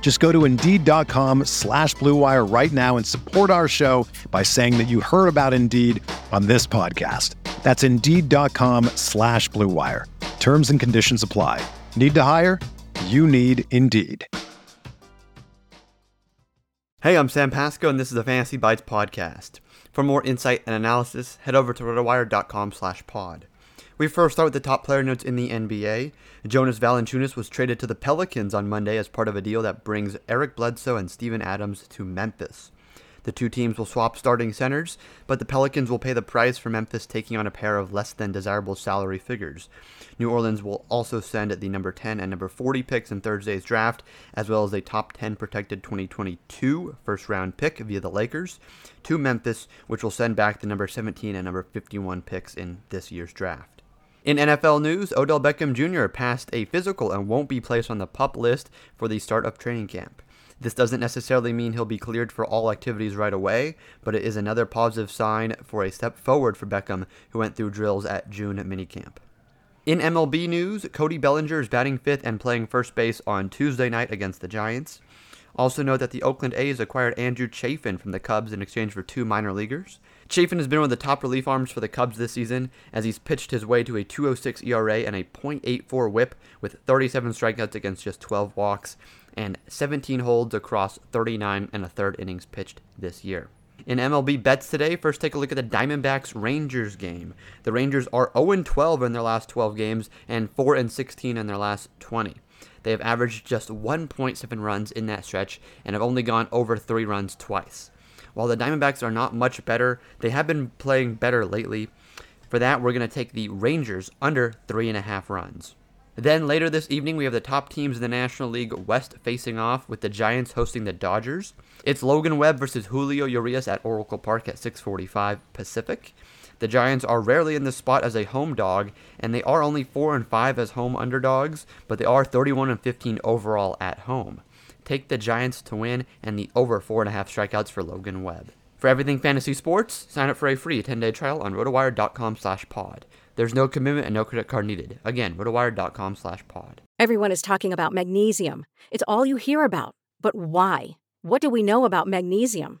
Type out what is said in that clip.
Just go to Indeed.com/BlueWire right now and support our show by saying that you heard about Indeed on this podcast. That's Indeed.com/BlueWire. Terms and conditions apply. Need to hire? You need Indeed. Hey, I'm Sam Pasco, and this is the Fantasy Bites podcast. For more insight and analysis, head over to RotoWire.com/pod. We first start with the top player notes in the NBA. Jonas Valanciunas was traded to the Pelicans on Monday as part of a deal that brings Eric Bledsoe and Steven Adams to Memphis. The two teams will swap starting centers, but the Pelicans will pay the price for Memphis taking on a pair of less than desirable salary figures. New Orleans will also send the number 10 and number 40 picks in Thursday's draft, as well as a top 10 protected 2022 first-round pick via the Lakers to Memphis, which will send back the number 17 and number 51 picks in this year's draft. In NFL news, Odell Beckham Jr. passed a physical and won't be placed on the PUP list for the start of training camp. This doesn't necessarily mean he'll be cleared for all activities right away, but it is another positive sign for a step forward for Beckham, who went through drills at June minicamp. In MLB news, Cody Bellinger is batting fifth and playing first base on Tuesday night against the Giants. Also note that the Oakland A's acquired Andrew Chafin from the Cubs in exchange for two minor leaguers. Chafin has been one of the top relief arms for the Cubs this season, as he's pitched his way to a 2.06 ERA and a .84 whip with 37 strikeouts against just 12 walks and 17 holds across 39 and a third innings pitched this year. In MLB bets today, first take a look at the Diamondbacks-Rangers game. The Rangers are 0-12 in their last 12 games and 4-16 in their last 20. They have averaged just 1.7 runs in that stretch and have only gone over 3 runs twice. While the Diamondbacks are not much better, they have been playing better lately. For that, we're going to take the Rangers under 3.5 runs. Then later this evening, we have the top teams in the National League West facing off with the Giants hosting the Dodgers. It's Logan Webb versus Julio Urias at Oracle Park at 6:45 Pacific. The Giants are rarely in this spot as a home dog, and they are only 4-5 as home underdogs, but they are 31-15 overall at home. Take the Giants to win and the over 4.5 strikeouts for Logan Webb. For everything fantasy sports, sign up for a free 10-day trial on RotoWire.com/pod. There's no commitment and no credit card needed. Again, RotoWire.com/pod. Everyone is talking about magnesium. It's all you hear about. But why? What do we know about magnesium?